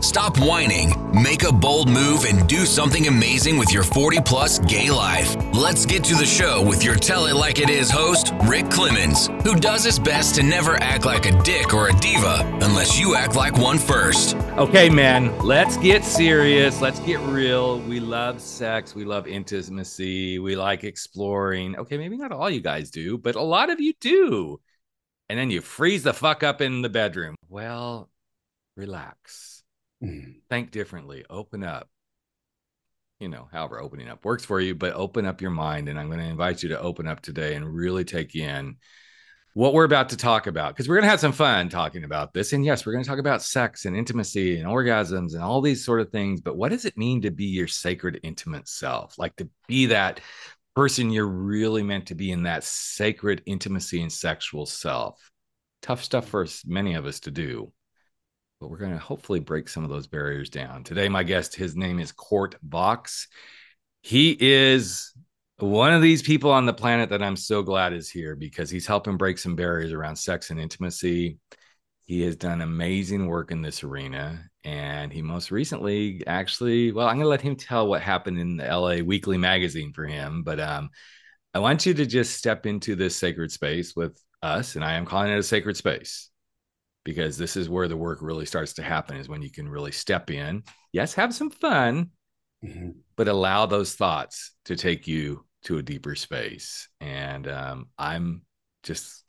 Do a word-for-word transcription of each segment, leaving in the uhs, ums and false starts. stop whining, make a bold move, and do something amazing with your forty-plus gay life. Let's get to the show with your Tell It Like It Is host, Rick Clemens, who does his best to never act like a dick or a diva unless you act like one first. Okay, man, let's get serious. Let's get real. We love sex. We love intimacy. We like exploring. Okay, maybe not all you guys do, but a lot of you do. And then you freeze the fuck up in the bedroom. Well, relax. Mm. Think differently. Open up. You know, however opening up works for you, but open up your mind. And I'm going to invite you to open up today and really take in what we're about to talk about. Because we're going to have some fun talking about this. And yes, we're going to talk about sex and intimacy and orgasms and all these sort of things. But what does it mean to be your sacred, intimate self? Like to be that person you're really meant to be in, that sacred intimacy and sexual self. Tough stuff for many of us to do, but we're going to hopefully break some of those barriers down. Today, my guest, his name is Court Vox. He is one of these people on the planet that I'm so glad is here because he's helping break some barriers around sex and intimacy. He has done amazing work in this arena, and he most recently actually, well, I'm going to let him tell what happened in the L A Weekly magazine for him, but um, I want you to just step into this sacred space with us, and I am calling it a sacred space because this is where the work really starts to happen, is when you can really step in, yes, have some fun, mm-hmm. but allow those thoughts to take you to a deeper space, and um, I'm just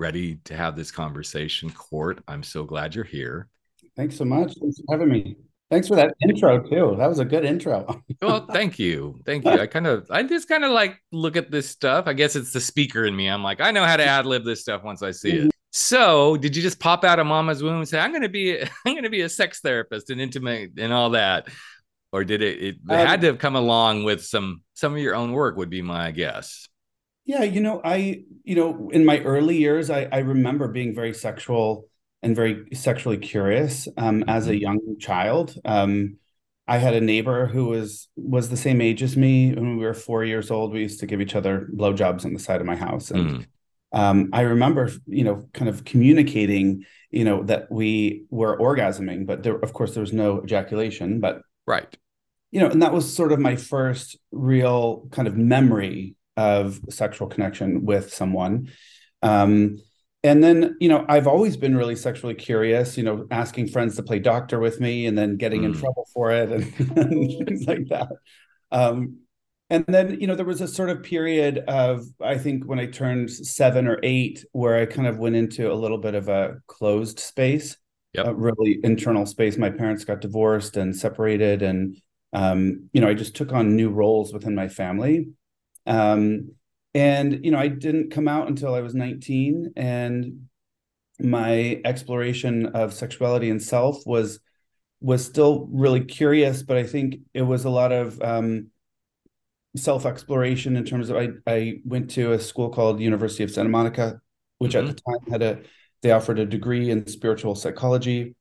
ready to have this conversation. Court, I'm so glad you're here. Thanks so much. Thanks for having me. Thanks for that intro too. That was a good intro. Well, thank you. Thank you. I kind of, I just kind of like look at this stuff. I guess it's the speaker in me. I'm like, I know how to ad lib this stuff once I see it. So did you just pop out of mama's womb and say, I'm going to be, I'm going to be a sex therapist and intimate and all that? Or did it, it, it had to have come along with some, some of your own work would be my guess. Yeah, you know, I, you know, in my early years, I, I remember being very sexual and very sexually curious um, as a young child. Um, I had a neighbor who was was the same age as me. When we were four years old, we used to give each other blowjobs on the side of my house. And mm. um, I remember, you know, kind of communicating, you know, that we were orgasming, but there, of course, there was no ejaculation. But right, you know, and that was sort of my first real kind of memory of sexual connection with someone. Um, and then, you know, I've always been really sexually curious, you know, asking friends to play doctor with me and then getting mm. in trouble for it and, and things like that. Um, and then, you know, there was a sort of period of, I think when I turned seven or eight, where I kind of went into a little bit of a closed space, yep. a really internal space. My parents got divorced and separated. And, um, you know, I just took on new roles within my family. Um, and, you know, I didn't come out until I was nineteen, and my exploration of sexuality and self was, was still really curious, but I think it was a lot of, um, self-exploration in terms of, I, I went to a school called University of Santa Monica, which mm-hmm. at the time had a, they offered a degree in spiritual psychology.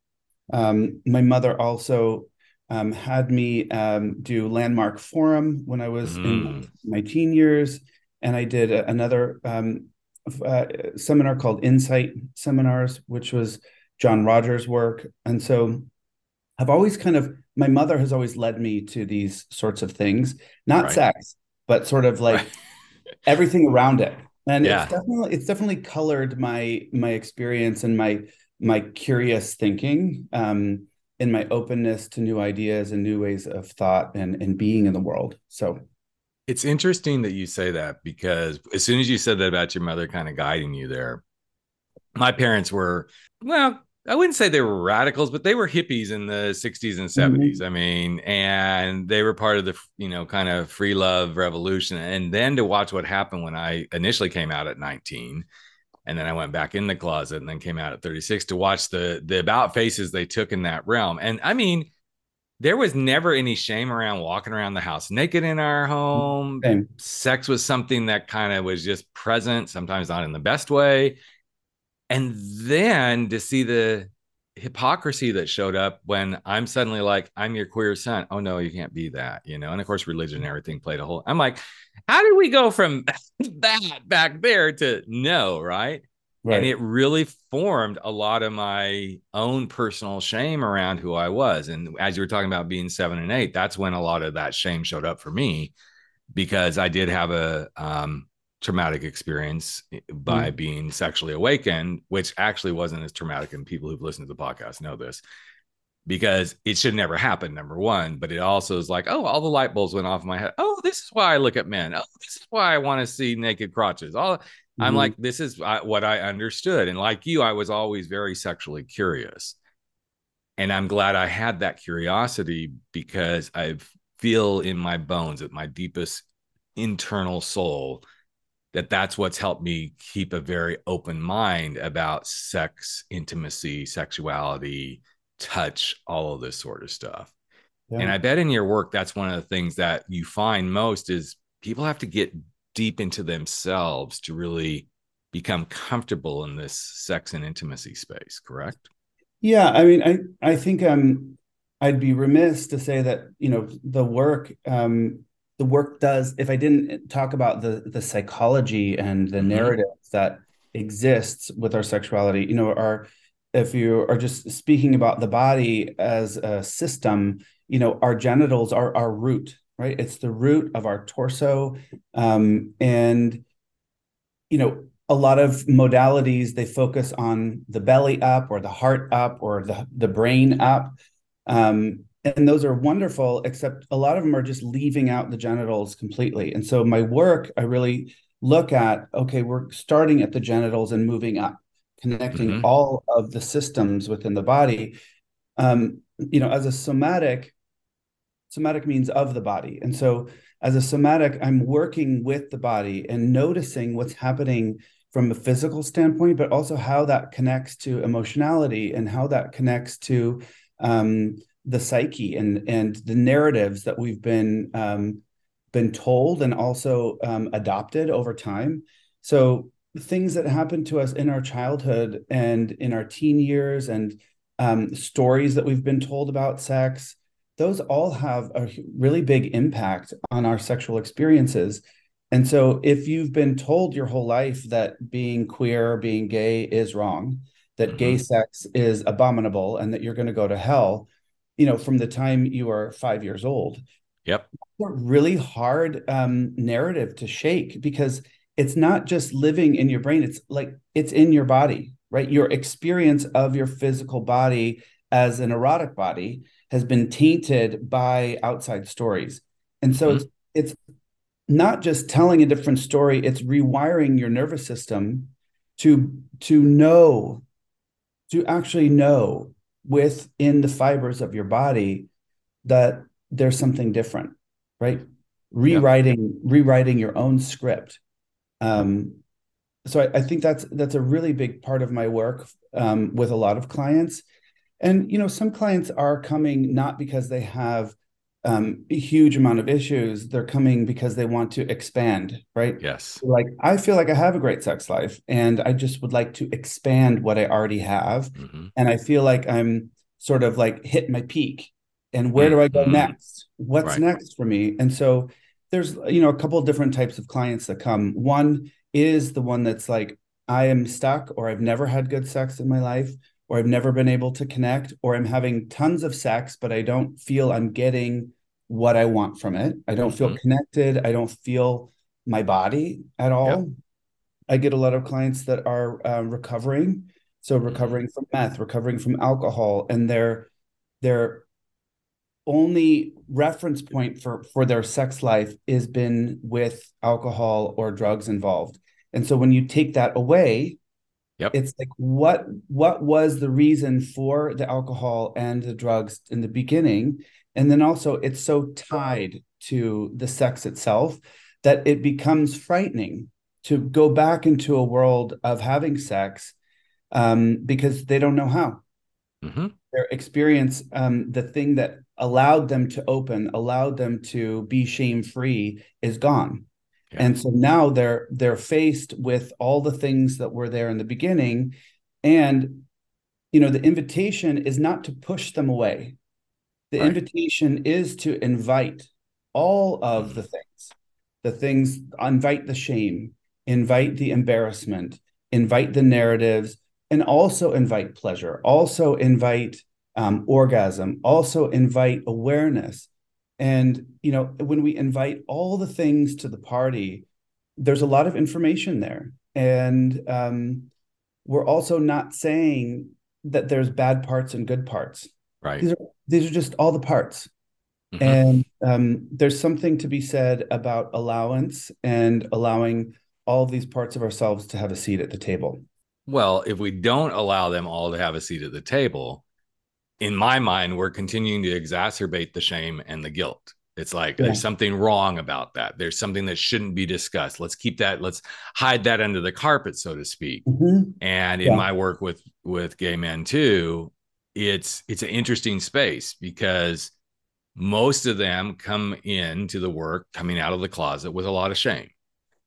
Um, my mother also Um, had me um, do Landmark Forum when I was mm. in my teen years. And I did a, another um, uh, seminar called Insight Seminars, which was John Rogers' work. And so I've always kind of, my mother has always led me to these sorts of things, not right. sex, but sort of like everything around it. And yeah. it's definitely, it's definitely colored my, my experience and my, my curious thinking. Um, in my openness to new ideas and new ways of thought and, and being in the world. So it's interesting that you say that, because as soon as you said that about your mother kind of guiding you there, my parents were, well, I wouldn't say they were radicals, but they were hippies in the sixties and seventies. Mm-hmm. I mean, and they were part of the, you know, kind of free love revolution. And then to watch what happened when I initially came out at nineteen, and then I went back in the closet and then came out at thirty-six, to watch the, the about faces they took in that realm. And I mean, there was never any shame around walking around the house naked in our home. Same. Sex was something that kind of was just present, sometimes not in the best way. And then to see the hypocrisy that showed up when I'm suddenly like, I'm your queer son. Oh no, you can't be that, you know? And of course, religion and everything played a whole, I'm like, how did we go from that back there to no, right? Right. And it really formed a lot of my own personal shame around who I was. And as you were talking about being seven and eight, that's when a lot of that shame showed up for me, because I did have a um, traumatic experience by mm. being sexually awakened, which actually wasn't as traumatic, and people who've listened to the podcast know this, because it should never happen, number one. But it also is like, oh, all the light bulbs went off in my head. Oh, this is why I look at men. Oh, this is why I want to see naked crotches. All mm-hmm. I'm like, this is what I understood. And like you, I was always very sexually curious. And I'm glad I had that curiosity, because I feel in my bones, at my deepest internal soul, that that's what's helped me keep a very open mind about sex, intimacy, sexuality, touch, all of this sort of stuff. Yeah. And I bet in your work, that's one of the things that you find most is people have to get deep into themselves to really become comfortable in this sex and intimacy space, correct? Yeah, I mean, I, I think um, I'd be remiss to say that, you know, the work, um, the work does, if I didn't talk about the the psychology and the mm-hmm. narrative that exists with our sexuality, you know, our, if you are just speaking about the body as a system, you know, our genitals are our root, right? It's the root of our torso. Um, and, you know, a lot of modalities, they focus on the belly up or the heart up or the, the brain up. Um, and those are wonderful, except a lot of them are just leaving out the genitals completely. And so my work, I really look at, okay, we're starting at the genitals and moving up, connecting mm-hmm. all of the systems within the body. Um, you know, as a somatic, somatic means of the body. And so as a somatic, I'm working with the body and noticing what's happening from a physical standpoint, but also how that connects to emotionality and how that connects to um, the psyche and, and the narratives that we've been, um, been told and also um, adopted over time. So things that happen to us in our childhood and in our teen years and um, stories that we've been told about sex, those all have a really big impact on our sexual experiences. And so if you've been told your whole life that being queer, being gay is wrong, that mm-hmm. gay sex is abominable and that you're going to go to hell, you know, from the time you are five years old, yep, that's a really hard um, narrative to shake, because it's not just living in your brain. It's like, it's in your body, right? Your experience of your physical body as an erotic body has been tainted by outside stories. And so mm-hmm. it's, it's not just telling a different story. It's rewiring your nervous system to, to know, to actually know within the fibers of your body that there's something different, right? Rewriting, yeah. rewriting your own script. Um, so I, I think that's, that's a really big part of my work, um, with a lot of clients. And, you know, some clients are coming not because they have, um, a huge amount of issues. They're coming because they want to expand, right? Yes. Like, I feel like I have a great sex life and I just would like to expand what I already have. Mm-hmm. And I feel like I'm sort of like hit my peak, and where mm-hmm. do I go next? What's right. next for me? And so there's, you know, a couple of different types of clients that come. One is the one that's like, I am stuck, or I've never had good sex in my life, or I've never been able to connect, or I'm having tons of sex, but I don't feel I'm getting what I want from it. I don't mm-hmm. feel connected. I don't feel my body at all. Yep. I get a lot of clients that are uh, recovering. So recovering from meth, recovering from alcohol, and they're, they're, only reference point for, for their sex life has been with alcohol or drugs involved. And so when you take that away, yep. it's like, what, what was the reason for the alcohol and the drugs in the beginning? And then also it's so tied to the sex itself that it becomes frightening to go back into a world of having sex, um, because they don't know how. Mm-hmm. Their experience, um, the thing that allowed them to open, allowed them to be shame-free, is gone. Yeah. And so now they're they're faced with all the things that were there in the beginning. And, you know, the invitation is not to push them away. The right. invitation is to invite all of the things, the things, invite the shame, invite the embarrassment, invite the narratives, and also invite pleasure, also invite um, orgasm, also invite awareness. And, you know, when we invite all the things to the party, there's a lot of information there. And um, we're also not saying that there's bad parts and good parts. Right. These are, these are just all the parts. Mm-hmm. And um, there's something to be said about allowance and allowing all these parts of ourselves to have a seat at the table. Well, if we don't allow them all to have a seat at the table, in my mind, we're continuing to exacerbate the shame and the guilt. It's like, yeah. there's something wrong about that. There's something that shouldn't be discussed. Let's keep that. Let's hide that under the carpet, so to speak. Mm-hmm. And yeah. in my work with, with gay men too, it's, it's an interesting space because most of them come into the work coming out of the closet with a lot of shame,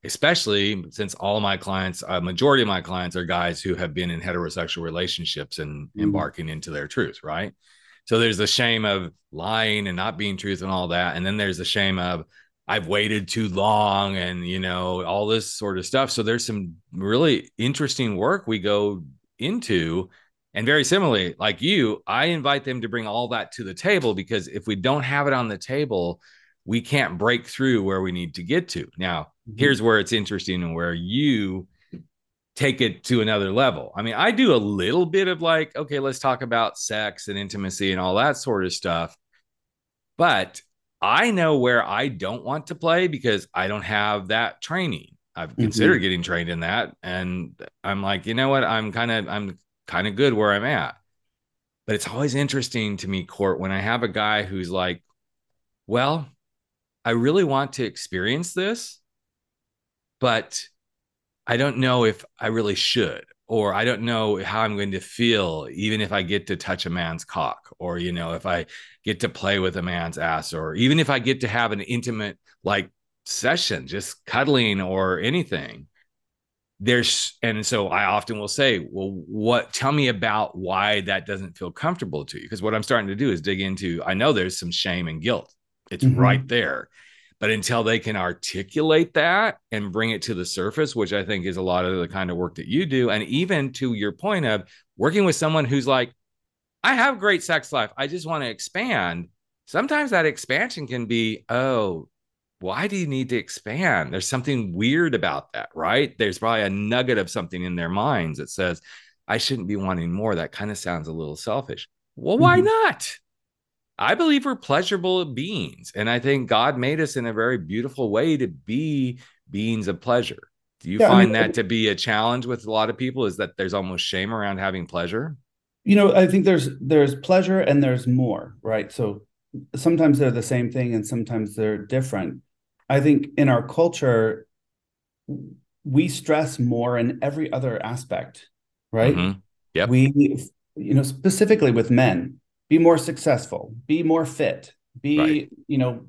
especially since all of my clients, a majority of my clients are guys who have been in heterosexual relationships and mm-hmm. embarking into their truth, right? So there's the shame of lying and not being truth and all that. And then there's the shame of I've waited too long and, you know, all this sort of stuff. So there's some really interesting work we go into. And very similarly, like you, I invite them to bring all that to the table, because if we don't have it on the table, we can't break through where we need to get to. Now, mm-hmm. here's where it's interesting and where you take it to another level. I mean, I do a little bit of like, okay, let's talk about sex and intimacy and all that sort of stuff. But I know where I don't want to play because I don't have that training. I've mm-hmm. considered getting trained in that. And I'm like, you know what? I'm kind of, I'm kind of good where I'm at. But it's always interesting to me, Court, when I have a guy who's like, well, I really want to experience this, but I don't know if I really should, or I don't know how I'm going to feel, even if I get to touch a man's cock, or, you know, if I get to play with a man's ass, or even if I get to have an intimate like session, just cuddling or anything. There's, and so I often will say, well, what, tell me about why that doesn't feel comfortable to you. Because what I'm starting to do is dig into, I know there's some shame and guilt. It's mm-hmm. right there. But until they can articulate that and bring it to the surface, which I think is a lot of the kind of work that you do. And even to your point of working with someone who's like, I have great sex life, I just want to expand. Sometimes that expansion can be, oh, why do you need to expand? There's something weird about that, right? There's probably a nugget of something in their minds that says, I shouldn't be wanting more. That kind of sounds a little selfish. Well, mm-hmm. why not? I believe we're pleasurable beings. And I think God made us in a very beautiful way to be beings of pleasure. Do you yeah, find I mean, that to be a challenge with a lot of people, is that there's almost shame around having pleasure? You know, I think there's there's pleasure and there's more, right? So sometimes they're the same thing and sometimes they're different. I think in our culture, we stress more in every other aspect, right? Mm-hmm. Yeah. We, you know, specifically with men. Be more successful, be more fit, be, right. you know,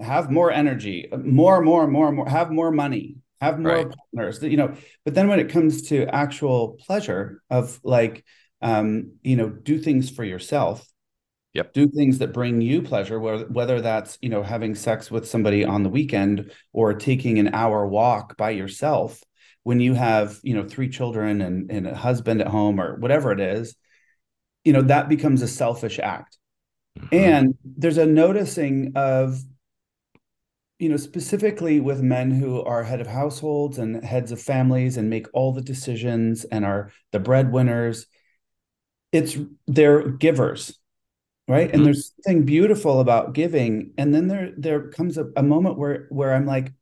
have more energy, more, more, more, more, have more money, have more right. partners, you know. But then when it comes to actual pleasure of like, um, you know, do things for yourself, yep. do things that bring you pleasure, whether, whether that's, you know, having sex with somebody on the weekend or taking an hour walk by yourself when you have, you know, three children and, and a husband at home or whatever it is. You know, that becomes a selfish act. Mm-hmm. And there's a noticing of, you know, specifically with men who are head of households and heads of families and make all the decisions and are the breadwinners, it's they're givers, right? Mm-hmm. And there's something beautiful about giving. And then there there comes a, a moment where where I'm like,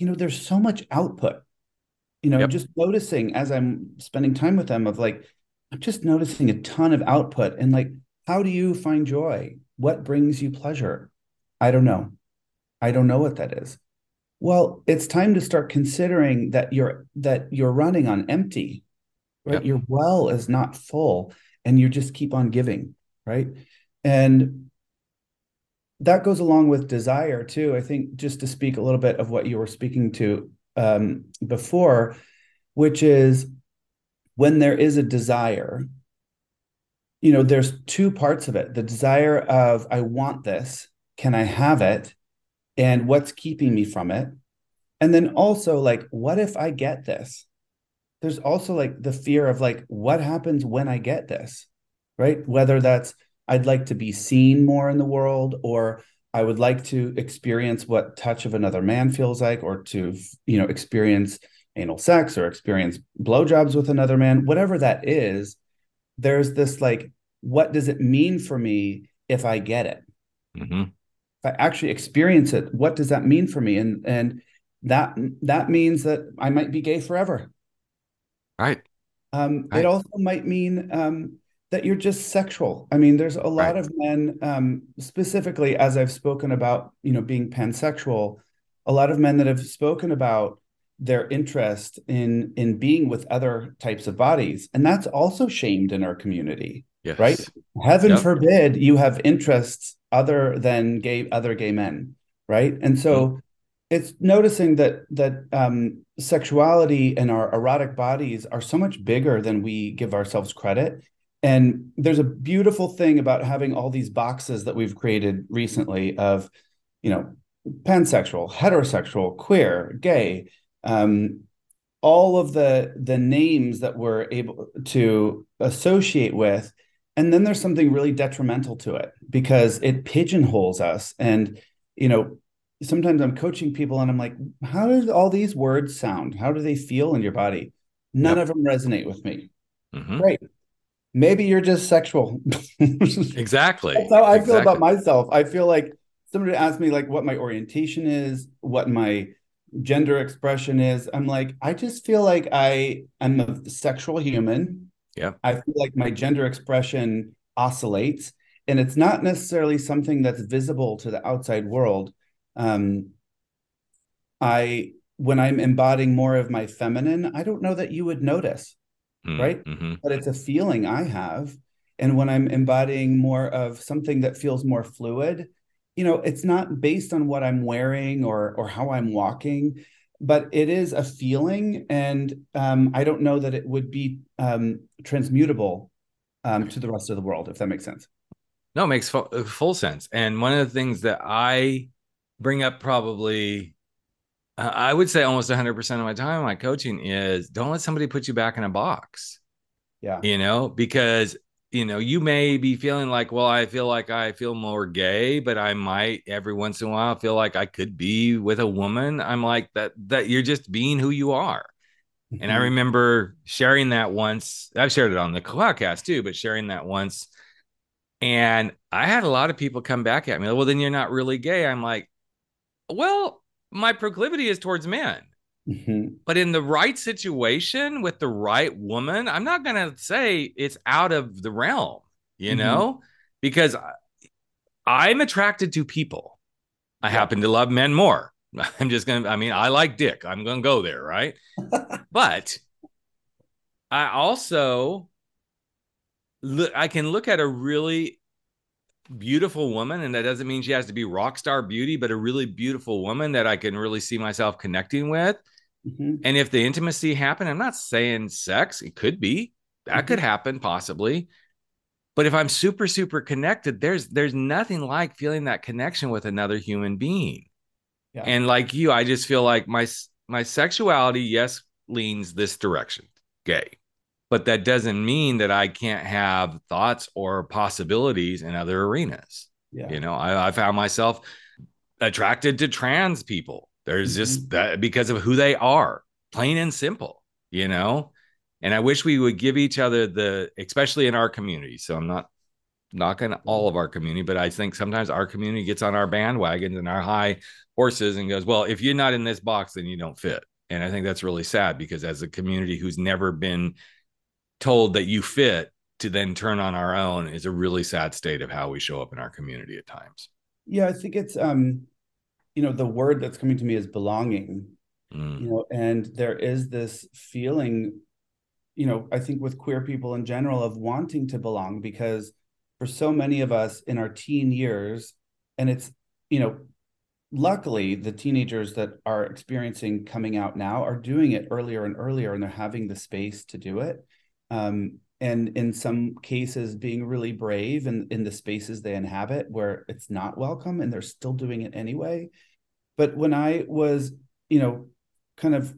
you know, there's so much output, you know, yep. just noticing as I'm spending time with them of like, I'm just noticing a ton of output. And like, how do you find joy? What brings you pleasure? I don't know. I don't know what that is. Well, it's time to start considering that you're that you're running on empty, right? Yep. Your well is not full and you just keep on giving, right? And that goes along with desire too. I think just to speak a little bit of what you were speaking to um, before, which is, when there is a desire, you know, there's two parts of it. The desire of, I want this, can I have it? And what's keeping me from it? And then also, like, what if I get this? There's also like the fear of like, what happens when I get this, right? Whether that's, I'd like to be seen more in the world, or I would like to experience what touch of another man feels like, or to, you know, experience anal sex or experience blowjobs with another man, whatever that is. There's this like, what does it mean for me if I get it? Mm-hmm. If I actually experience it, what does that mean for me? And and that that means that I might be gay forever. Right. Um, right. It also might mean um, that you're just sexual. I mean, there's a lot right. of men, um, specifically as I've spoken about, you know, being pansexual, a lot of men that have spoken about their interest in in being with other types of bodies. And that's also shamed in our community, yes. right? Heaven yep. forbid you have interests other than gay, other gay men, right? And so mm-hmm. it's noticing that that um, sexuality and our erotic bodies are so much bigger than we give ourselves credit. And there's a beautiful thing about having all these boxes that we've created recently of, you know, pansexual, heterosexual, queer, gay, um, all of the the names that we're able to associate with. And then there's something really detrimental to it because it pigeonholes us. And, you know, sometimes I'm coaching people and I'm like, how do all these words sound? How do they feel in your body? None yep. of them resonate with me. Mm-hmm. Right. Maybe you're just sexual. Exactly. That's how I exactly. feel about myself. I feel like somebody asked me like what my orientation is, what my gender expression is. I'm like, I just feel like I am a sexual human. Yeah. I feel like my gender expression oscillates, and it's not necessarily something that's visible to the outside world. Um, I, when I'm embodying more of my feminine, I don't know that you would notice, mm, right? Mm-hmm. But it's a feeling I have. And when I'm embodying more of something that feels more fluid, you know, it's not based on what I'm wearing or, or how I'm walking, but it is a feeling. And, um, I don't know that it would be, um, transmutable, um, to the rest of the world, if that makes sense. No, it makes fu- full sense. And one of the things that I bring up probably, uh, I would say almost one hundred percent of my time in my coaching is don't let somebody put you back in a box. Yeah. You know, because, you know, you may be feeling like, well, I feel like I feel more gay, but I might every once in a while feel like I could be with a woman. I'm like that, that you're just being who you are. Mm-hmm. And I remember sharing that once. I've shared it on the podcast too, but sharing that once. And I had a lot of people come back at me. Well, then you're not really gay. I'm like, well, my proclivity is towards men, mm-hmm. but in the right situation with the right woman, I'm not going to say it's out of the realm, you mm-hmm. know, because I, I'm attracted to people. I yeah. happen to love men more. I'm just going to, I mean, I like dick. I'm going to go there. Right. But I also look, I can look at a really beautiful woman, and that doesn't mean she has to be rock star beauty, but a really beautiful woman that I can really see myself connecting with. Mm-hmm. And if the intimacy happened, I'm not saying sex, it could be that mm-hmm. could happen possibly, but if I'm super super connected, there's there's nothing like feeling that connection with another human being. Yeah. And like you, I just feel like my my sexuality, yes, leans this direction, gay. But that doesn't mean that I can't have thoughts or possibilities in other arenas. Yeah. You know, I, I found myself attracted to trans people. There's mm-hmm. just that because of who they are, plain and simple, you know, and I wish we would give each other the, especially in our community. So I'm not knocking all of our community, but I think sometimes our community gets on our bandwagons and our high horses and goes, well, if you're not in this box, then you don't fit. And I think that's really sad, because as a community who's never been told that you fit to then turn on our own is a really sad state of how we show up in our community at times. Yeah. I think it's, um, you know, the word that's coming to me is belonging, mm. you know, and there is this feeling, you know, I think with queer people in general of wanting to belong, because for so many of us in our teen years, and it's, you know, luckily the teenagers that are experiencing coming out now are doing it earlier and earlier, and they're having the space to do it. Um, and in some cases being really brave in, in the spaces they inhabit where it's not welcome and they're still doing it anyway. But when I was, you know, kind of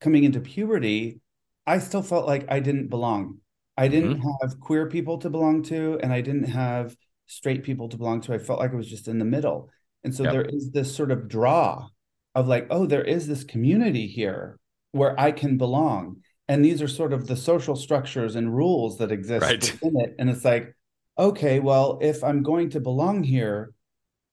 coming into puberty, I still felt like I didn't belong. I didn't mm-hmm. have queer people to belong to, and I didn't have straight people to belong to. I felt like I was just in the middle. And so yep. there is this sort of draw of like, oh, there is this community here where I can belong. And these are sort of the social structures and rules that exist right. within it. And it's like, okay, well, if I'm going to belong here,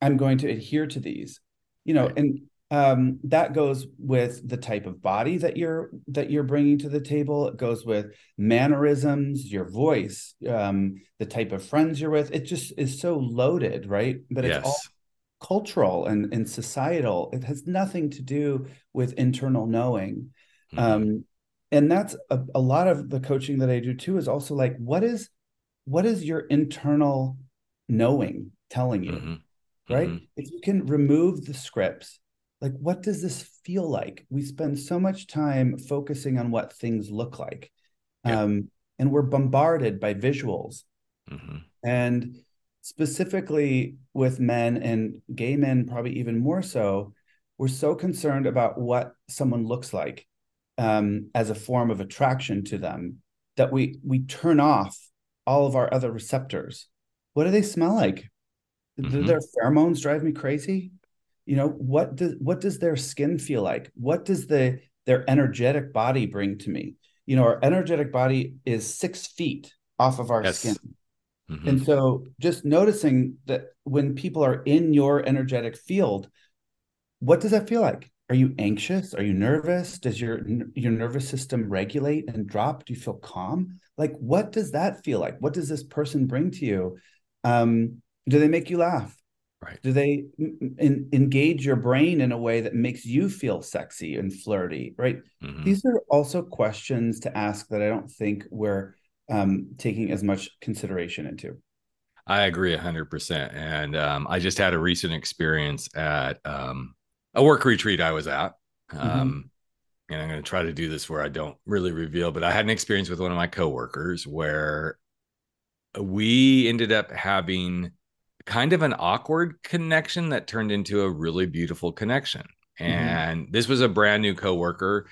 I'm going to adhere to these, you know, right. and um, that goes with the type of body that you're, that you're bringing to the table. It goes with mannerisms, your voice, um, the type of friends you're with. It just is so loaded, right? But it's yes. all cultural and, and societal. It has nothing to do with internal knowing. Mm-hmm. Um, And that's a, a lot of the coaching that I do too, is also like, what is, what is your internal knowing telling you, mm-hmm. right? Mm-hmm. If you can remove the scripts, like, what does this feel like? We spend so much time focusing on what things look like. Yeah. Um, and we're bombarded by visuals. Mm-hmm. And specifically with men and gay men, probably even more so, we're so concerned about what someone looks like um, as a form of attraction to them, that we, we turn off all of our other receptors. What do they smell like? Mm-hmm. Do their pheromones drive me crazy? You know, what does, what does their skin feel like? What does the, their energetic body bring to me? You know, our energetic body is six feet off of our yes. skin. Mm-hmm. And so just noticing that when people are in your energetic field, what does that feel like? Are you anxious? Are you nervous? Does your your nervous system regulate and drop? Do you feel calm? Like, what does that feel like? What does this person bring to you? Um, do they make you laugh? Right. Do they in, engage your brain in a way that makes you feel sexy and flirty? Right. Mm-hmm. These are also questions to ask that I don't think we're um, taking as much consideration into. I agree one hundred percent. And um, I just had a recent experience at um a work retreat I was at, um, mm-hmm. and I'm going to try to do this where I don't really reveal, but I had an experience with one of my coworkers where we ended up having kind of an awkward connection that turned into a really beautiful connection. And mm-hmm. this was a brand new coworker,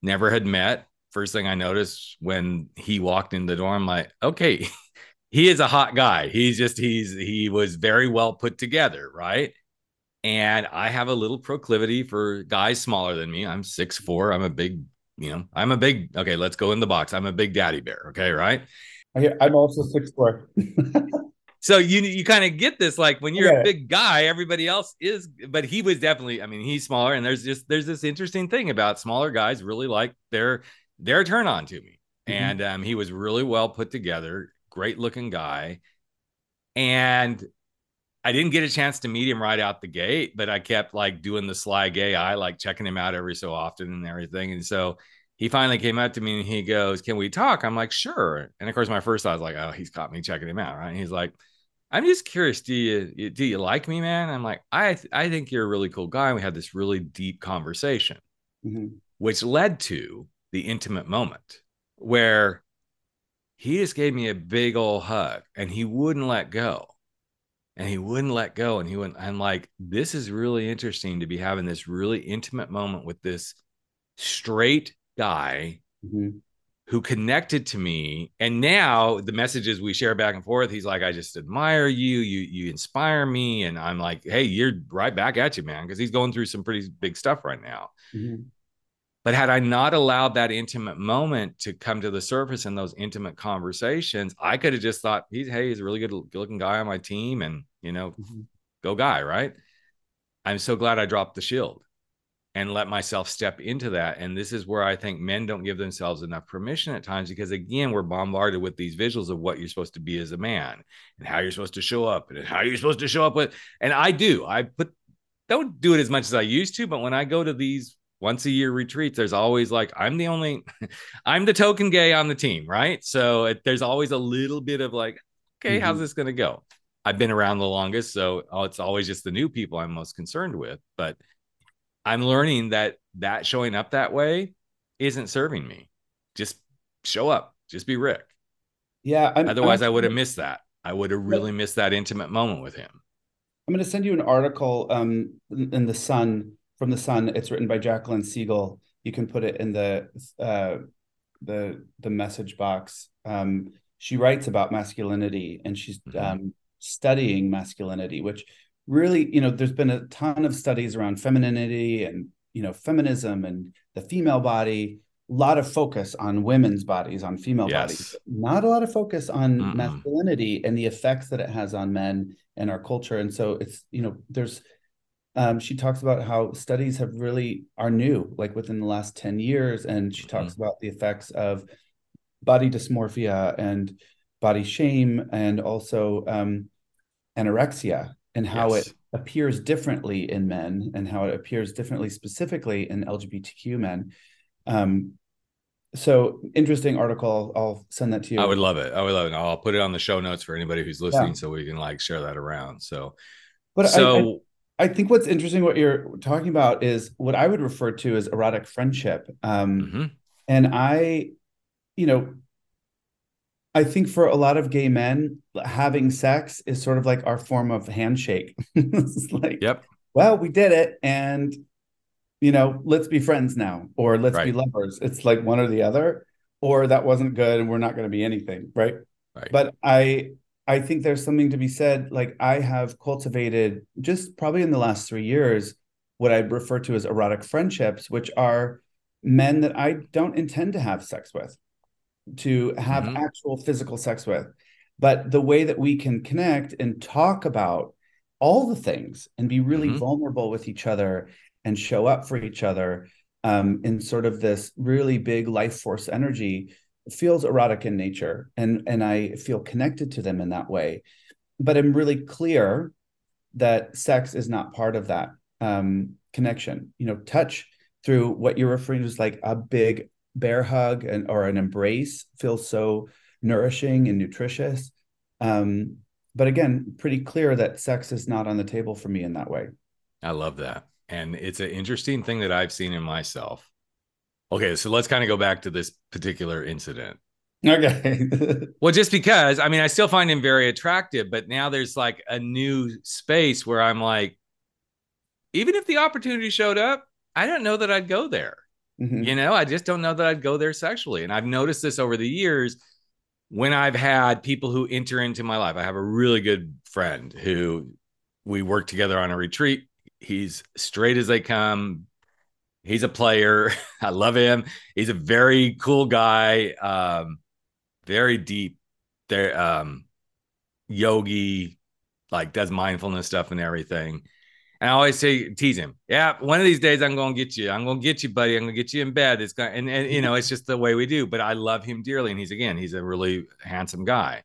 never had met. First thing I noticed when he walked in the door, I'm like, okay, he is a hot guy. He's just, he's, he was very well put together. Right. And I have a little proclivity for guys smaller than me. I'm six foot four. I'm a big, you know, I'm a big, okay, let's go in the box. I'm a big daddy bear. Okay. Right. I'm also six foot four. So you, you kind of get this, like when you're yeah. a big guy, everybody else is, but he was definitely, I mean, he's smaller, and there's just, there's this interesting thing about smaller guys really like their, their turn on to me. Mm-hmm. And um, he was really well put together, great looking guy. And I didn't get a chance to meet him right out the gate, but I kept like doing the sly gay eye, like checking him out every so often and everything. And so he finally came up to me and he goes, "Can we talk?" I'm like, "Sure." And of course, my first thought was like, "Oh, he's caught me checking him out." Right. And he's like, "I'm just curious. Do you, do you like me, man?" And I'm like, I, th- I think you're a really cool guy. And we had this really deep conversation, mm-hmm. which led to the intimate moment where he just gave me a big old hug and he wouldn't let go. And he wouldn't let go. And he went, I'm like, this is really interesting to be having this really intimate moment with this straight guy mm-hmm. who connected to me. And now the messages we share back and forth, he's like, I just admire you. You, you inspire me. And I'm like, hey, you're right back at you, man. Cause he's going through some pretty big stuff right now. Mm-hmm. But had I not allowed that intimate moment to come to the surface in those intimate conversations, I could have just thought, he's, hey, he's a really good looking guy on my team. And, you know, mm-hmm. go guy, right? I'm so glad I dropped the shield and let myself step into that. And this is where I think men don't give themselves enough permission at times, because again, we're bombarded with these visuals of what you're supposed to be as a man and how you're supposed to show up and how you're supposed to show up with. And I do, I put, don't do it as much as I used to, but when I go to these once a year retreats, there's always like, I'm the only, I'm the token gay on the team, right? So it, there's always a little bit of like, okay, mm-hmm. how's this going to go? I've been around the longest, so it's always just the new people I'm most concerned with. But I'm learning that that showing up that way isn't serving me. Just show up. Just be Rick. Yeah. I'm, Otherwise, I'm, I would have missed that. I would have really missed that intimate moment with him. I'm going to send you an article um, in the Sun, from the Sun. It's written by Jacqueline Siegel. You can put it in the uh, the the message box. Um, she writes about masculinity, and she's mm-hmm. um, studying masculinity, which really, you know, there's been a ton of studies around femininity and, you know, feminism and the female body. A lot of focus on women's bodies, on female yes. bodies, not a lot of focus on mm-hmm. masculinity and the effects that it has on men and our culture. And so it's, you know, there's, um, she talks about how studies have really are new, like within the last ten years. And she talks mm-hmm. about the effects of body dysmorphia and body shame, and also um, anorexia, and how yes. it appears differently in men, and how it appears differently specifically in L G B T Q men. Um, so interesting article. I'll send that to you. I would love it. I would love it. I'll put it on the show notes for anybody who's listening, yeah. so we can like share that around. So, but so I, I, I think what's interesting, what you're talking about, is what I would refer to as erotic friendship. Um, mm-hmm. and I, you know, I think for a lot of gay men, having sex is sort of like our form of handshake. It's like, yep. well, we did it. And you know, let's be friends now, or let's right. be lovers. It's like one or the other, or that wasn't good and we're not going to be anything. Right? right. But I, I think there's something to be said. Like, I have cultivated, just probably in the last three years, what I refer to as erotic friendships, which are men that I don't intend to have sex with, to have mm-hmm. actual physical sex with, but the way that we can connect and talk about all the things and be really mm-hmm. vulnerable with each other, and show up for each other um, in sort of this really big life force energy, feels erotic in nature. And, and I feel connected to them in that way. But I'm really clear that sex is not part of that um, connection. You know, touch, through what you're referring to as like a big bear hug and or an embrace, feels so nourishing and nutritious. Um, but again, pretty clear that sex is not on the table for me in that way. I love that. And it's an interesting thing that I've seen in myself. Okay, so let's kind of go back to this particular incident. Okay. Well, just because, I mean, I still find him very attractive, but now there's like a new space where I'm like, even if the opportunity showed up, I don't know that I'd go there. Mm-hmm. You know, I just don't know that I'd go there sexually. And I've noticed this over the years when I've had people who enter into my life. I have a really good friend who we worked together on a retreat. He's straight as they come. He's a player. I love him. He's a very cool guy. Um, very deep. There, um, yogi, like does mindfulness stuff and everything. And I always say, tease him. Yeah, one of these days I'm gonna get you. I'm gonna get you, buddy. I'm gonna get you in bed. It's gonna, and, and you know, it's just the way we do. But I love him dearly, and he's again, he's a really handsome guy.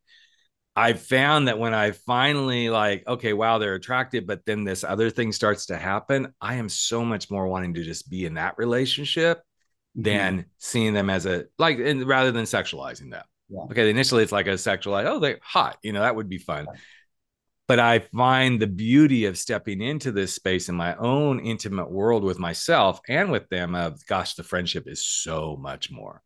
I've found that when I finally like, okay, wow, they're attractive, but then this other thing starts to happen, I am so much more wanting to just be in that relationship mm-hmm. than seeing them as a, like, and rather than sexualizing them. Yeah. Okay, initially it's like a sexualized, oh, they're hot, you know, that would be fun. Yeah. But I find the beauty of stepping into this space in my own intimate world with myself and with them of, gosh, the friendship is so much more,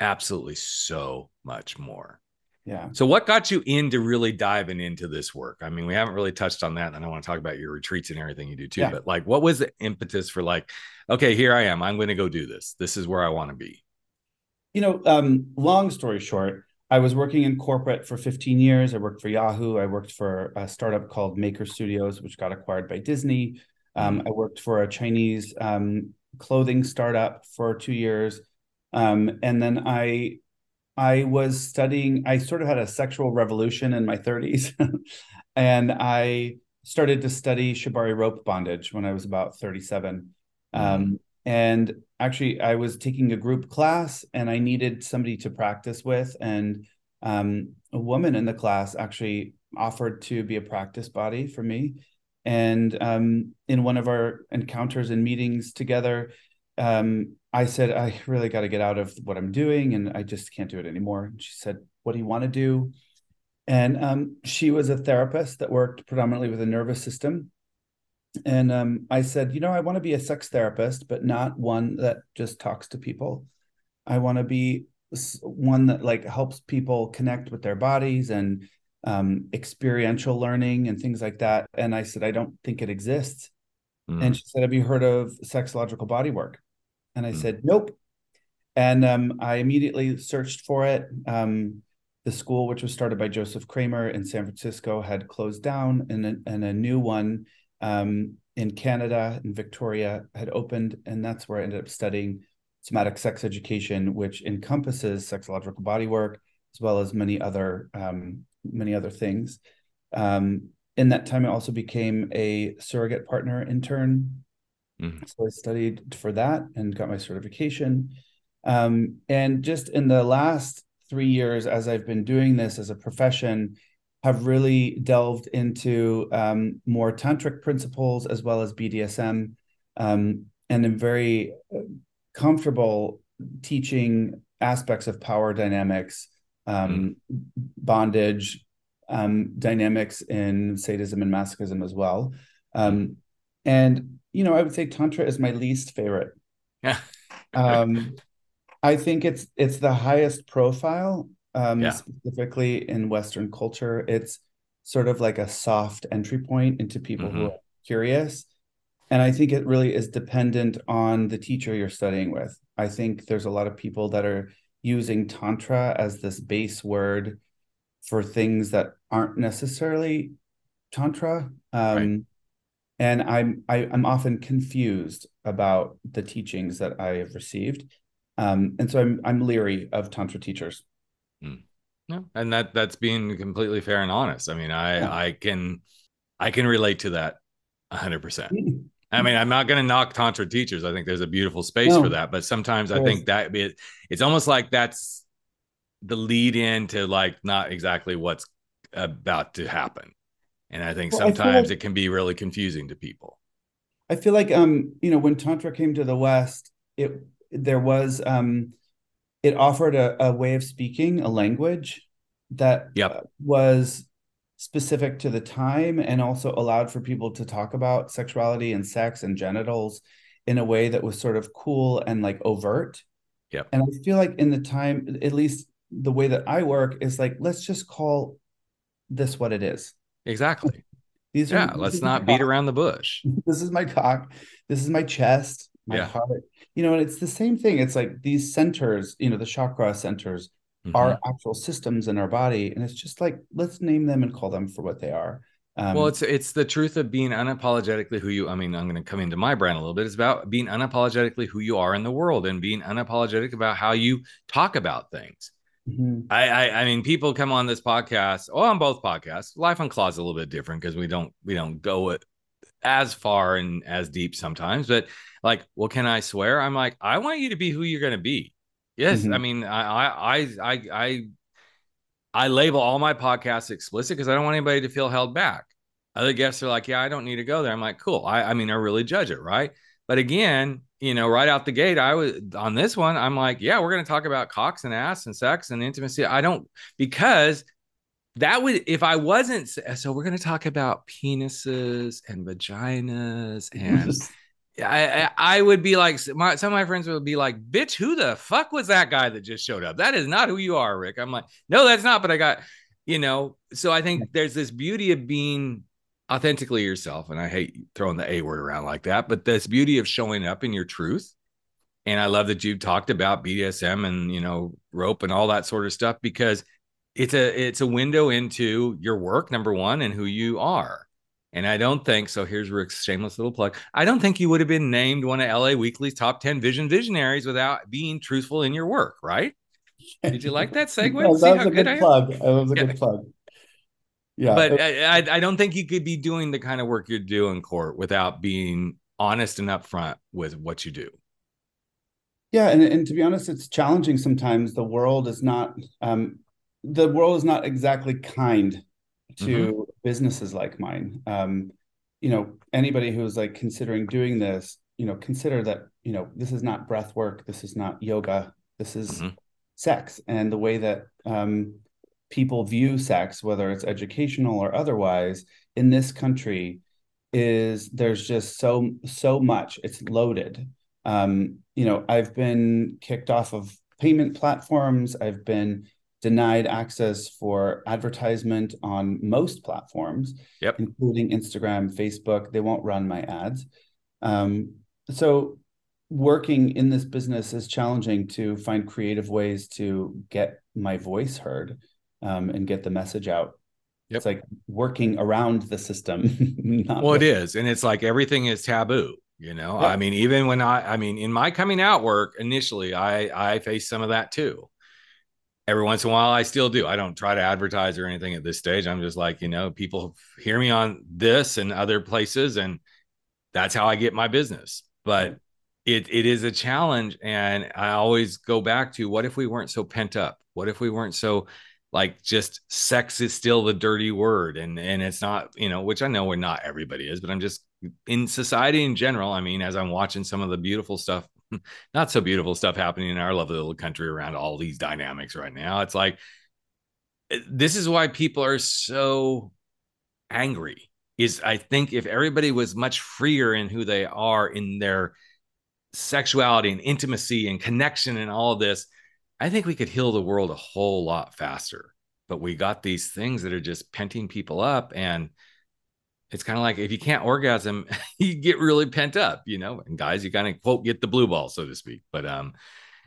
absolutely so much more. Yeah. So what got you into really diving into this work? I mean, we haven't really touched on that. And I want to talk about your retreats and everything you do too, yeah. but like, what was the impetus for like, okay, here I am, I'm going to go do this. This is where I want to be. You know, um, long story short, I was working in corporate for fifteen years. I worked for Yahoo. I worked for a startup called Maker Studios, which got acquired by Disney. Um, I worked for a Chinese um, clothing startup for two years. Um, and then I, I was studying, I sort of had a sexual revolution in my thirties. And I started to study Shibari rope bondage when I was about thirty-seven. Um, and actually, I was taking a group class and I needed somebody to practice with. And um, a woman in the class actually offered to be a practice body for me. And um, in one of our encounters and meetings together, um, I said, I really got to get out of what I'm doing and I just can't do it anymore. And she said, what do you want to do? And um, she was a therapist that worked predominantly with the nervous system. And um, I said, you know, I want to be a sex therapist, but not one that just talks to people. I want to be one that like helps people connect with their bodies and um, experiential learning and things like that. And I said, I don't think it exists. Mm. And she said, have you heard of sexological body work? And I mm. said, nope. And um, I immediately searched for it. Um, the school, which was started by Joseph Kramer in San Francisco, had closed down, and a, and a new one um, in Canada, in Victoria, had opened. And that's where I ended up studying somatic sex education, which encompasses sexological body work, as well as many other um, many other things. Um, in that time, I also became a surrogate partner intern. Mm-hmm. So I studied for that and got my certification. Um, and just in the last three years, as I've been doing this as a profession, have really delved into um, more tantric principles as well as B D S M. Um, and I'm very comfortable teaching aspects of power dynamics, um, mm. bondage, um, dynamics in sadism and masochism as well. Um, and, you know, I would say Tantra is my least favorite. Yeah. um, I think it's it's the highest profile, um, yeah. specifically in Western culture. It's sort of like a soft entry point into people mm-hmm. who are curious. And I think it really is dependent on the teacher you're studying with. I think there's a lot of people that are using Tantra as this base word for things that aren't necessarily Tantra. Um, right. And I'm, I, I'm often confused about the teachings that I have received. Um, and so I'm I'm leery of Tantra teachers. Mm. No, and that that's being completely fair and honest. I mean, I yeah. I can I can relate to that one hundred percent. I mean, I'm not going to knock Tantra teachers. I think there's a beautiful space no. for that. But sometimes I think that it, it's almost like that's the lead in to like not exactly what's about to happen. And I think well, sometimes I feel like, it can be really confusing to people. I feel like, um, you know, when Tantra came to the West, it there was, um, it offered a, a way of speaking, a language that yep. was specific to the time and also allowed for people to talk about sexuality and sex and genitals in a way that was sort of cool and like overt. Yep. And I feel like in the time, at least the way that I work is like, let's just call this what it is. Exactly. These are, yeah. Let's not beat around the bush. This is my cock. This is my chest. My yeah. heart, you know, and it's the same thing. It's like these centers, you know, the chakra centers mm-hmm. are actual systems in our body. And it's just like, let's name them and call them for what they are. Um, well, it's, it's the truth of being unapologetically who you, I mean, I'm going to come into my brand a little bit. It's about being unapologetically who you are in the world and being unapologetic about how you talk about things. Mm-hmm. I, I, I mean, people come on this podcast or on both podcasts. Life on Claw is a little bit different because we don't, we don't go it as far and as deep sometimes, but like, well, can I swear? I'm like, I want you to be who you're going to be. Yes. Mm-hmm. I mean, I, I, I, I, I label all my podcasts explicit because I don't want anybody to feel held back. Other guests are like, yeah, I don't need to go there. I'm like, cool. I, I mean, I really judge it. Right. But again, you know, right out the gate, I was on this one. I'm like, yeah, we're going to talk about cocks and ass and sex and intimacy. I don't, because that would, if I wasn't, so we're going to talk about penises and vaginas and I, I would be like, my, some of my friends would be like, bitch, who the fuck was that guy that just showed up? That is not who you are, Rick. I'm like, no, that's not. But I got, you know, so I think there's this beauty of being authentically yourself. And I hate throwing the A word around like that, but this beauty of showing up in your truth. And I love that you've talked about B D S M and, you know, rope and all that sort of stuff, because it's a, it's a window into your work, number one, and who you are. And I don't think, so here's Rick's shameless little plug. I don't think you would have been named one of L A Weekly's top ten vision visionaries without being truthful in your work, right? Did you like that segue? No, that was a good plug. That was a good plug. Yeah. But I, I, I don't think you could be doing the kind of work you do in court without being honest and upfront with what you do. Yeah. And, and to be honest, it's challenging sometimes. The world is not, um, the world is not exactly kind to mm-hmm. businesses like mine. Um, you know, anybody who's like considering doing this, you know, consider that, you know, this is not breath work. This is not yoga. This is mm-hmm. sex. And the way that um, people view sex, whether it's educational or otherwise in this country, is there's just so, so much. It's loaded. Um, you know, I've been kicked off of payment platforms. I've been denied access for advertisement on most platforms, yep. including Instagram, Facebook. They won't run my ads. Um, so working in this business is challenging to find creative ways to get my voice heard um, and get the message out. Yep. It's like working around the system. Not well, it is. And it's like everything is taboo. You know, yeah. I mean, even when I, I mean, in my coming out work, initially, I, I faced some of that too. Every once in a while, I still do. I don't try to advertise or anything at this stage. I'm just like, you know, people hear me on this and other places, and that's how I get my business. But it it is a challenge. And I always go back to, what if we weren't so pent up? What if we weren't so like, just sex is still the dirty word. And, and it's not, you know, which I know we're not everybody is, but I'm just, in society in general, I mean, as I'm watching some of the beautiful stuff, not so beautiful stuff happening in our lovely little country around all these dynamics right now, it's like, this is why people are so angry, is I think if everybody was much freer in who they are, in their sexuality and intimacy and connection and all of this, I think we could heal the world a whole lot faster. But we got these things that are just penting people up, and it's kind of like, if you can't orgasm, you get really pent up, you know, and guys, you kind of quote, get the blue ball, so to speak. But um,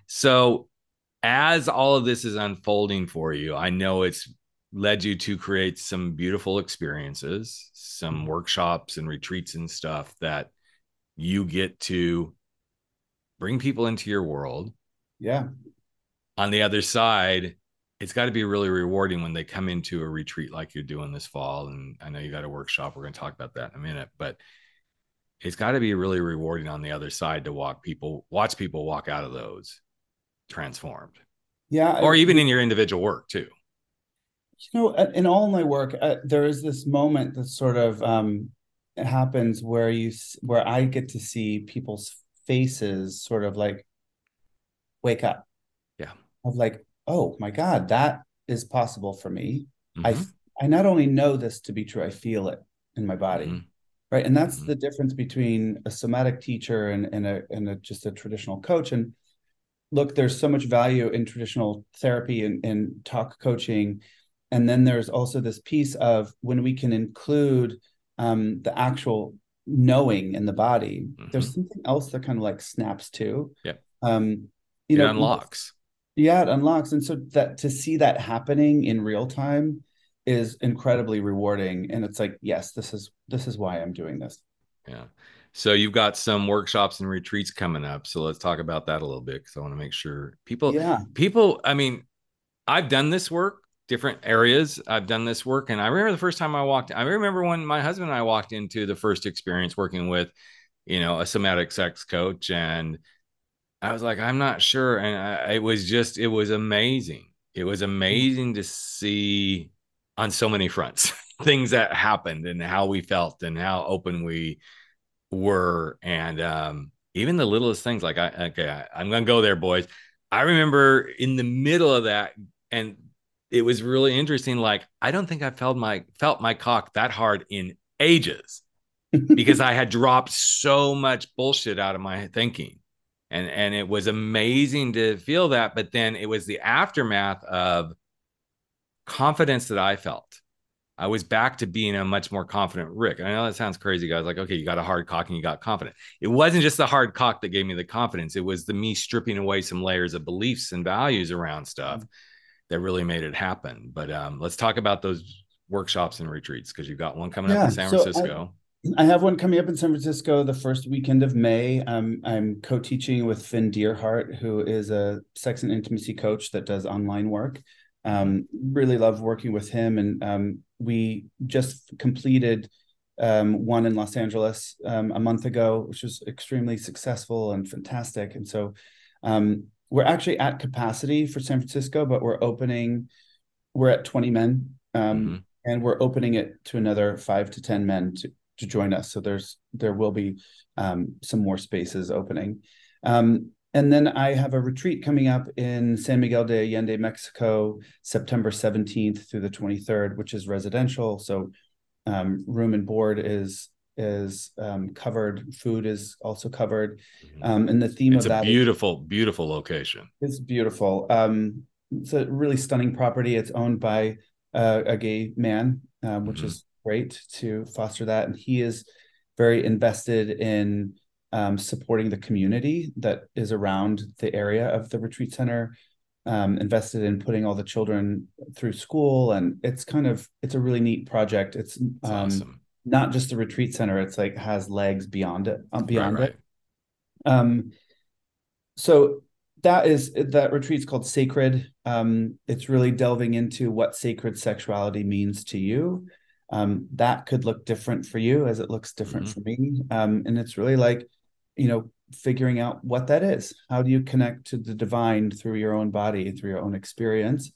so as all of this is unfolding for you, I know it's led you to create some beautiful experiences, some workshops and retreats and stuff that you get to bring people into your world. Yeah. On the other side, it's got to be really rewarding when they come into a retreat like you're doing this fall. And I know you got a workshop. We're going to talk about that in a minute, but it's got to be really rewarding on the other side to walk people, watch people walk out of those transformed. Yeah. Or I, even in your individual work too. You know, in all my work, uh, there is this moment that sort of um, it happens where you, where I get to see people's faces sort of like wake up. Yeah. Of like, oh my God, that is possible for me. Mm-hmm. I I not only know this to be true, I feel it in my body, mm-hmm. right? And that's mm-hmm. the difference between a somatic teacher and, and, a, and a, just a traditional coach. And look, there's so much value in traditional therapy and, and talk coaching. And then there's also this piece of when we can include um, the actual knowing in the body, mm-hmm. there's something else that kind of like snaps to. Yeah. Um, you it know, unlocks. Yeah, it unlocks. And so that to see that happening in real time is incredibly rewarding. And it's like, yes, this is this is why I'm doing this. Yeah. So you've got some workshops and retreats coming up. So let's talk about that a little bit, because I want to make sure people, yeah. people, I mean, I've done this work, different areas. I've done this work. And I remember the first time I walked, I remember when my husband and I walked into the first experience working with, you know, a somatic sex coach, and I was like, I'm not sure. And I, it was just, it was amazing. It was amazing to see on so many fronts, things that happened and how we felt and how open we were. And um, even the littlest things, like, I, okay, I, I'm going to go there, boys. I remember in the middle of that, and it was really interesting. Like, I don't think I felt my, felt my cock that hard in ages because I had dropped so much bullshit out of my thinking. And, and it was amazing to feel that, but then it was the aftermath of confidence that I felt. I was back to being a much more confident Rick. And I know that sounds crazy, guys. Like, okay, you got a hard cock and you got confident. It wasn't just the hard cock that gave me the confidence. It was the me stripping away some layers of beliefs and values around stuff mm-hmm. that really made it happen. But um, let's talk about those workshops and retreats, because you've got one coming yeah, up in San so Francisco. I- I have one coming up in San Francisco the first weekend of May. Um, I'm co-teaching with Finn Deerhart, who is a sex and intimacy coach that does online work. Um, really love working with him. And um, we just completed um, one in Los Angeles um, a month ago, which was extremely successful and fantastic. And so um, we're actually at capacity for San Francisco, but we're opening, we're at twenty men um, mm-hmm. and we're opening it to another five to ten men to, to join us. So there's, there will be um, some more spaces opening. Um, and then I have a retreat coming up in San Miguel de Allende, Mexico, September seventeenth through the twenty-third, which is residential. So um, room and board is is um, covered. Food is also covered. Um, and the theme it's of that- It's a beautiful, is, beautiful location. It's beautiful. Um, it's a really stunning property. It's owned by uh, a gay man, um, which mm-hmm. is great to foster that. And he is very invested in um, supporting the community that is around the area of the retreat center, um, invested in putting all the children through school. And it's kind of, it's a really neat project. It's um, awesome. Not just the retreat center. It's like has legs beyond it, um, beyond right, right. it. Um, so that is, that retreat's called Sacred. Um, it's really delving into what sacred sexuality means to you. Um, that could look different for you as it looks different mm-hmm. for me. Um, and it's really like, you know, figuring out what that is. How do you connect to the divine through your own body, through your own experience?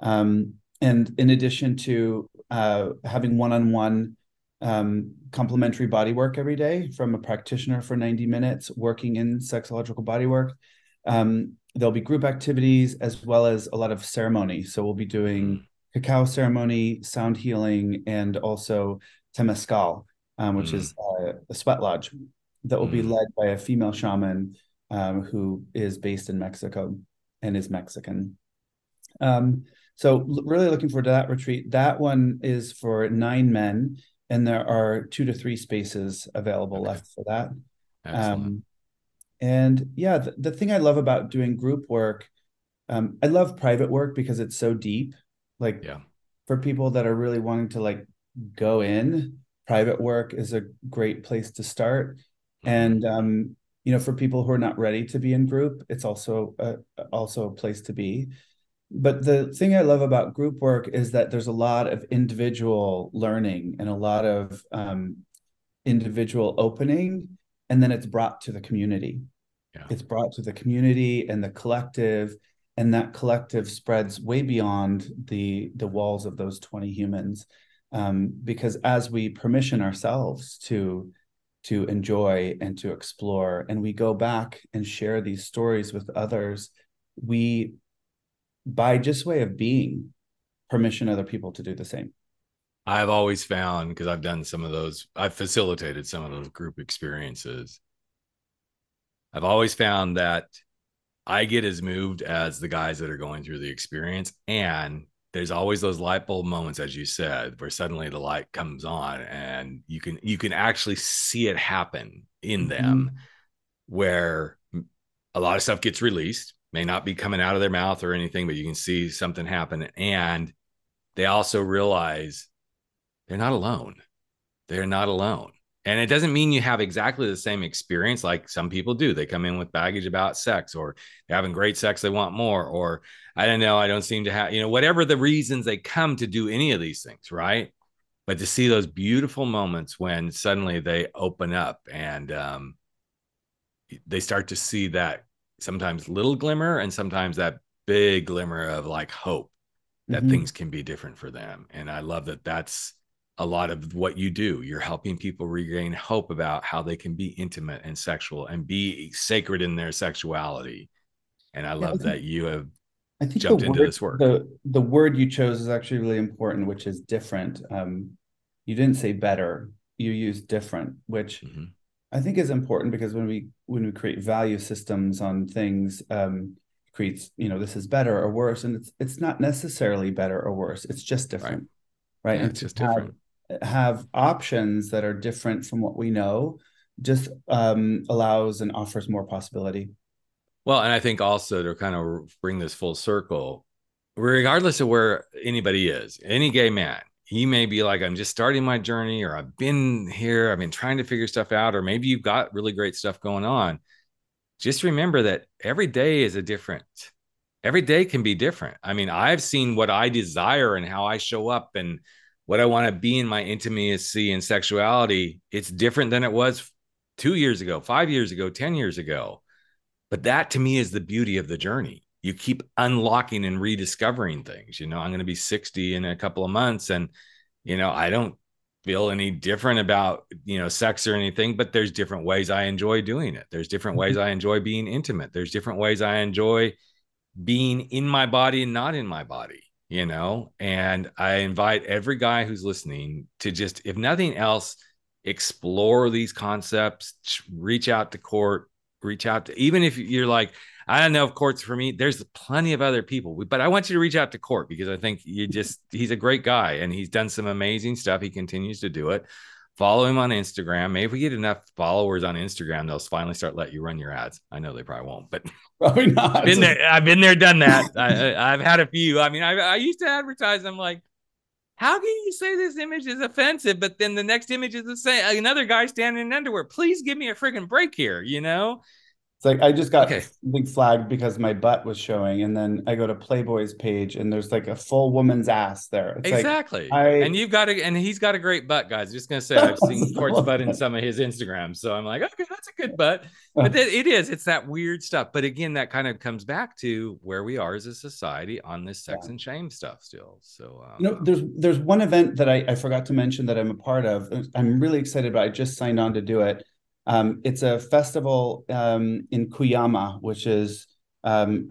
Um, and in addition to uh, having one-on-one um, complementary body work every day from a practitioner for ninety minutes, working in sexological body work, um, there'll be group activities as well as a lot of ceremony. So we'll be doing mm-hmm. cacao ceremony, sound healing, and also Temescal, um, which mm. is uh, a sweat lodge that will mm. be led by a female shaman um, who is based in Mexico and is Mexican. Um, so l- really looking forward to that retreat. That one is for nine men, and there are two to three spaces available okay. left for that. Excellent. Um, and yeah, the, the thing I love about doing group work, um, I love private work because it's so deep. Like yeah. for people that are really wanting to like go in, private work is a great place to start. Mm-hmm. And, um, you know, for people who are not ready to be in group, it's also a, also a place to be. But the thing I love about group work is that there's a lot of individual learning and a lot of um, individual opening, and then it's brought to the community. Yeah. It's brought to the community and the collective. And that collective spreads way beyond the the walls of those twenty humans, um, because as we permission ourselves to to enjoy and to explore, and we go back and share these stories with others, we, by just way of being, permission other people to do the same. I've always found, because I've done some of those, I've facilitated some of those group experiences. I've always found that I get as moved as the guys that are going through the experience. And there's always those light bulb moments, as you said, where suddenly the light comes on and you can, you can actually see it happen in them mm-hmm. where a lot of stuff gets released, may not be coming out of their mouth or anything, but you can see something happen. And they also realize they're not alone. They're not alone. And it doesn't mean you have exactly the same experience like some people do. They come in with baggage about sex, or they're having great sex, they want more, or I don't know, I don't seem to have, you know, whatever the reasons they come to do any of these things, right? But to see those beautiful moments when suddenly they open up and um, they start to see that sometimes little glimmer and sometimes that big glimmer of like hope that mm-hmm. things can be different for them. And I love that that's a lot of what you do. You're helping people regain hope about how they can be intimate and sexual and be sacred in their sexuality. And I love yeah, I think, that you have I think jumped into word, this work. The, the word you chose is actually really important, which is different. Um, you didn't say better, you used different, which mm-hmm. I think is important, because when we, when we create value systems on things, um, creates, you know, this is better or worse. And it's, it's not necessarily better or worse. It's just different. Right. right? Yeah, and it's just different. Have options that are different from what we know just um, allows and offers more possibility. Well, and I think also to kind of bring this full circle, regardless of where anybody is, any gay man, he may be like, I'm just starting my journey, or I've been here, I've been trying to figure stuff out, or maybe you've got really great stuff going on. Just remember that every day is a different, every day can be different. I mean, I've seen what I desire and how I show up and what I want to be in my intimacy and sexuality, it's different than it was two years ago, five years ago, ten years ago. But that to me is the beauty of the journey. You keep unlocking and rediscovering things. You know, I'm going to be sixty in a couple of months, and, you know, I don't feel any different about, you know, sex or anything, but there's different ways I enjoy doing it. There's different ways I enjoy being intimate. There's different ways I enjoy being in my body and not in my body. You know, and I invite every guy who's listening to just, if nothing else, explore these concepts, reach out to Court, reach out to, even if you're like, I don't know if Court's for me, there's plenty of other people, but I want you to reach out to Court because I think you just, he's a great guy and he's done some amazing stuff. He continues to do it. Follow him on Instagram. Maybe if we get enough followers on Instagram, they'll finally start letting you run your ads. I know they probably won't, but probably not. Been there, I've been there, done that. I, I've had a few. I mean, I, I used to advertise. I'm like, how can you say this image is offensive, but then the next image is the same? Another guy standing in underwear. Please give me a friggin' break here, you know? It's like, I just got okay. something flagged because my butt was showing. And then I go to Playboy's page and there's like a full woman's ass there. It's exactly. Like, I... And you've got to, and he's got a great butt, guys. I'm just going to say, I've seen Court's butt in some of his Instagram. So I'm like, okay, that's a good butt. But it is, it's that weird stuff. But again, that kind of comes back to where we are as a society on this sex yeah. and shame stuff still. So, um, you know, there's, there's one event that I, I forgot to mention that I'm a part of. I'm really excited about it. I just signed on to do it. Um, it's a festival um, in Cuyama, which is um,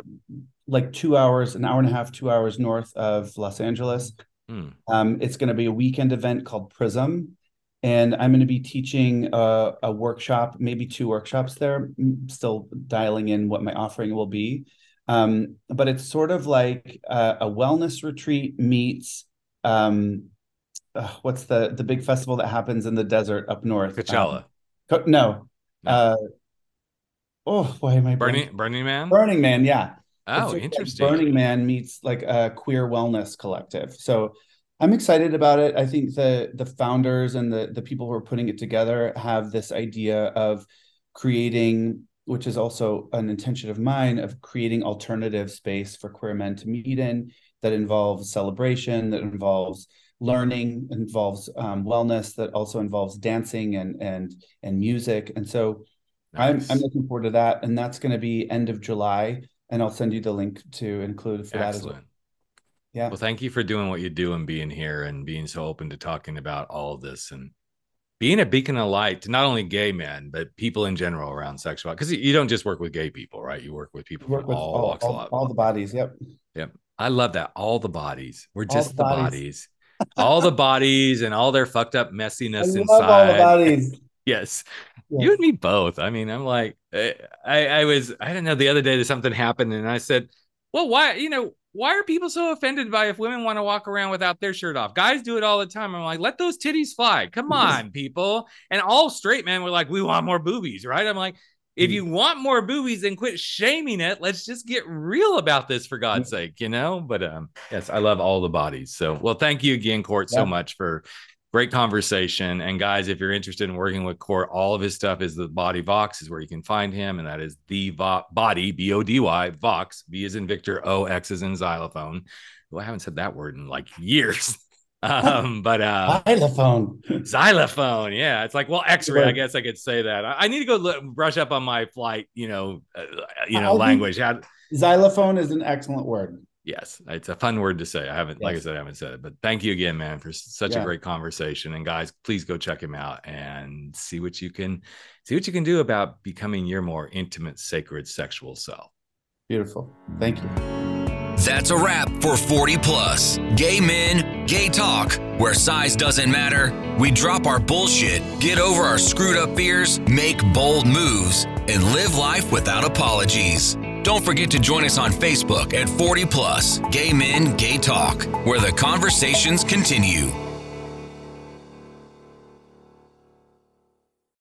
like two hours, an hour and a half, two hours north of Los Angeles. Mm. Um, it's going to be a weekend event called Prism. And I'm going to be teaching a, a workshop, maybe two workshops there. I'm still dialing in what my offering will be. Um, but it's sort of like a, a wellness retreat meets... Um, uh, what's the, the big festival that happens in the desert up north? Coachella. Um, No. Uh, oh, why am I Burning Burning Man? Burning Man, yeah. Oh, like interesting. Burning Man meets like a queer wellness collective. So I'm excited about it. I think the the founders and the the people who are putting it together have this idea of creating, which is also an intention of mine, of creating alternative space for queer men to meet in that involves celebration, that involves learning, involves um, wellness, that also involves dancing and and and music. And so nice. I'm I'm looking forward to that. And that's going to be end of July. And I'll send you the link to include for Excellent. That as well. Yeah. Well, thank you for doing what you do and being here and being so open to talking about all of this and being a beacon of light to not only gay men, but people in general around sexuality. Because you don't just work with gay people, right? You work with people work from with all, all walks of life. All the bodies. Yep. Yep. I love that. All the bodies. We're just the, the bodies. bodies. All the bodies and all their fucked up messiness I inside. Love all the bodies. Yes. Yeah. You and me both. I mean, I'm like, I, I was, I don't know, the other day there's something happened and I said, well, why, you know, why are people so offended by if women want to walk around without their shirt off? Guys do it all the time. I'm like, let those titties fly. Come on, people. And all straight men were like, we want more boobies, right? I'm like, if you want more boobies, then quit shaming it. Let's just get real about this, for God's sake, you know? But um, yes, I love all the bodies. So, well, thank you again, Court, yeah. so much for great conversation. And guys, if you're interested in working with Court, all of his stuff is the Body Vox is where you can find him. And that is the vo- body, B O D Y, Vox, V is in Victor, O, X is in xylophone. Well, I haven't said that word in like years. um but uh xylophone xylophone yeah it's like well x-ray I guess I could say that i, I need to go look, brush up on my flight you know uh, you know I'll language How, xylophone is an excellent word. Yes, it's a fun word to say. I haven't yes. like I said I haven't said it, but thank you again, man, for such yeah. a great conversation. And guys, please go check him out and see what you can see what you can do about becoming your more intimate, sacred, sexual self. Beautiful. Thank you. That's a wrap for forty plus. Gay men, gay talk, where size doesn't matter. We drop our bullshit, get over our screwed up fears, make bold moves, and live life without apologies. Don't forget to join us on Facebook at forty plus, Gay Men, Gay Talk, where the conversations continue.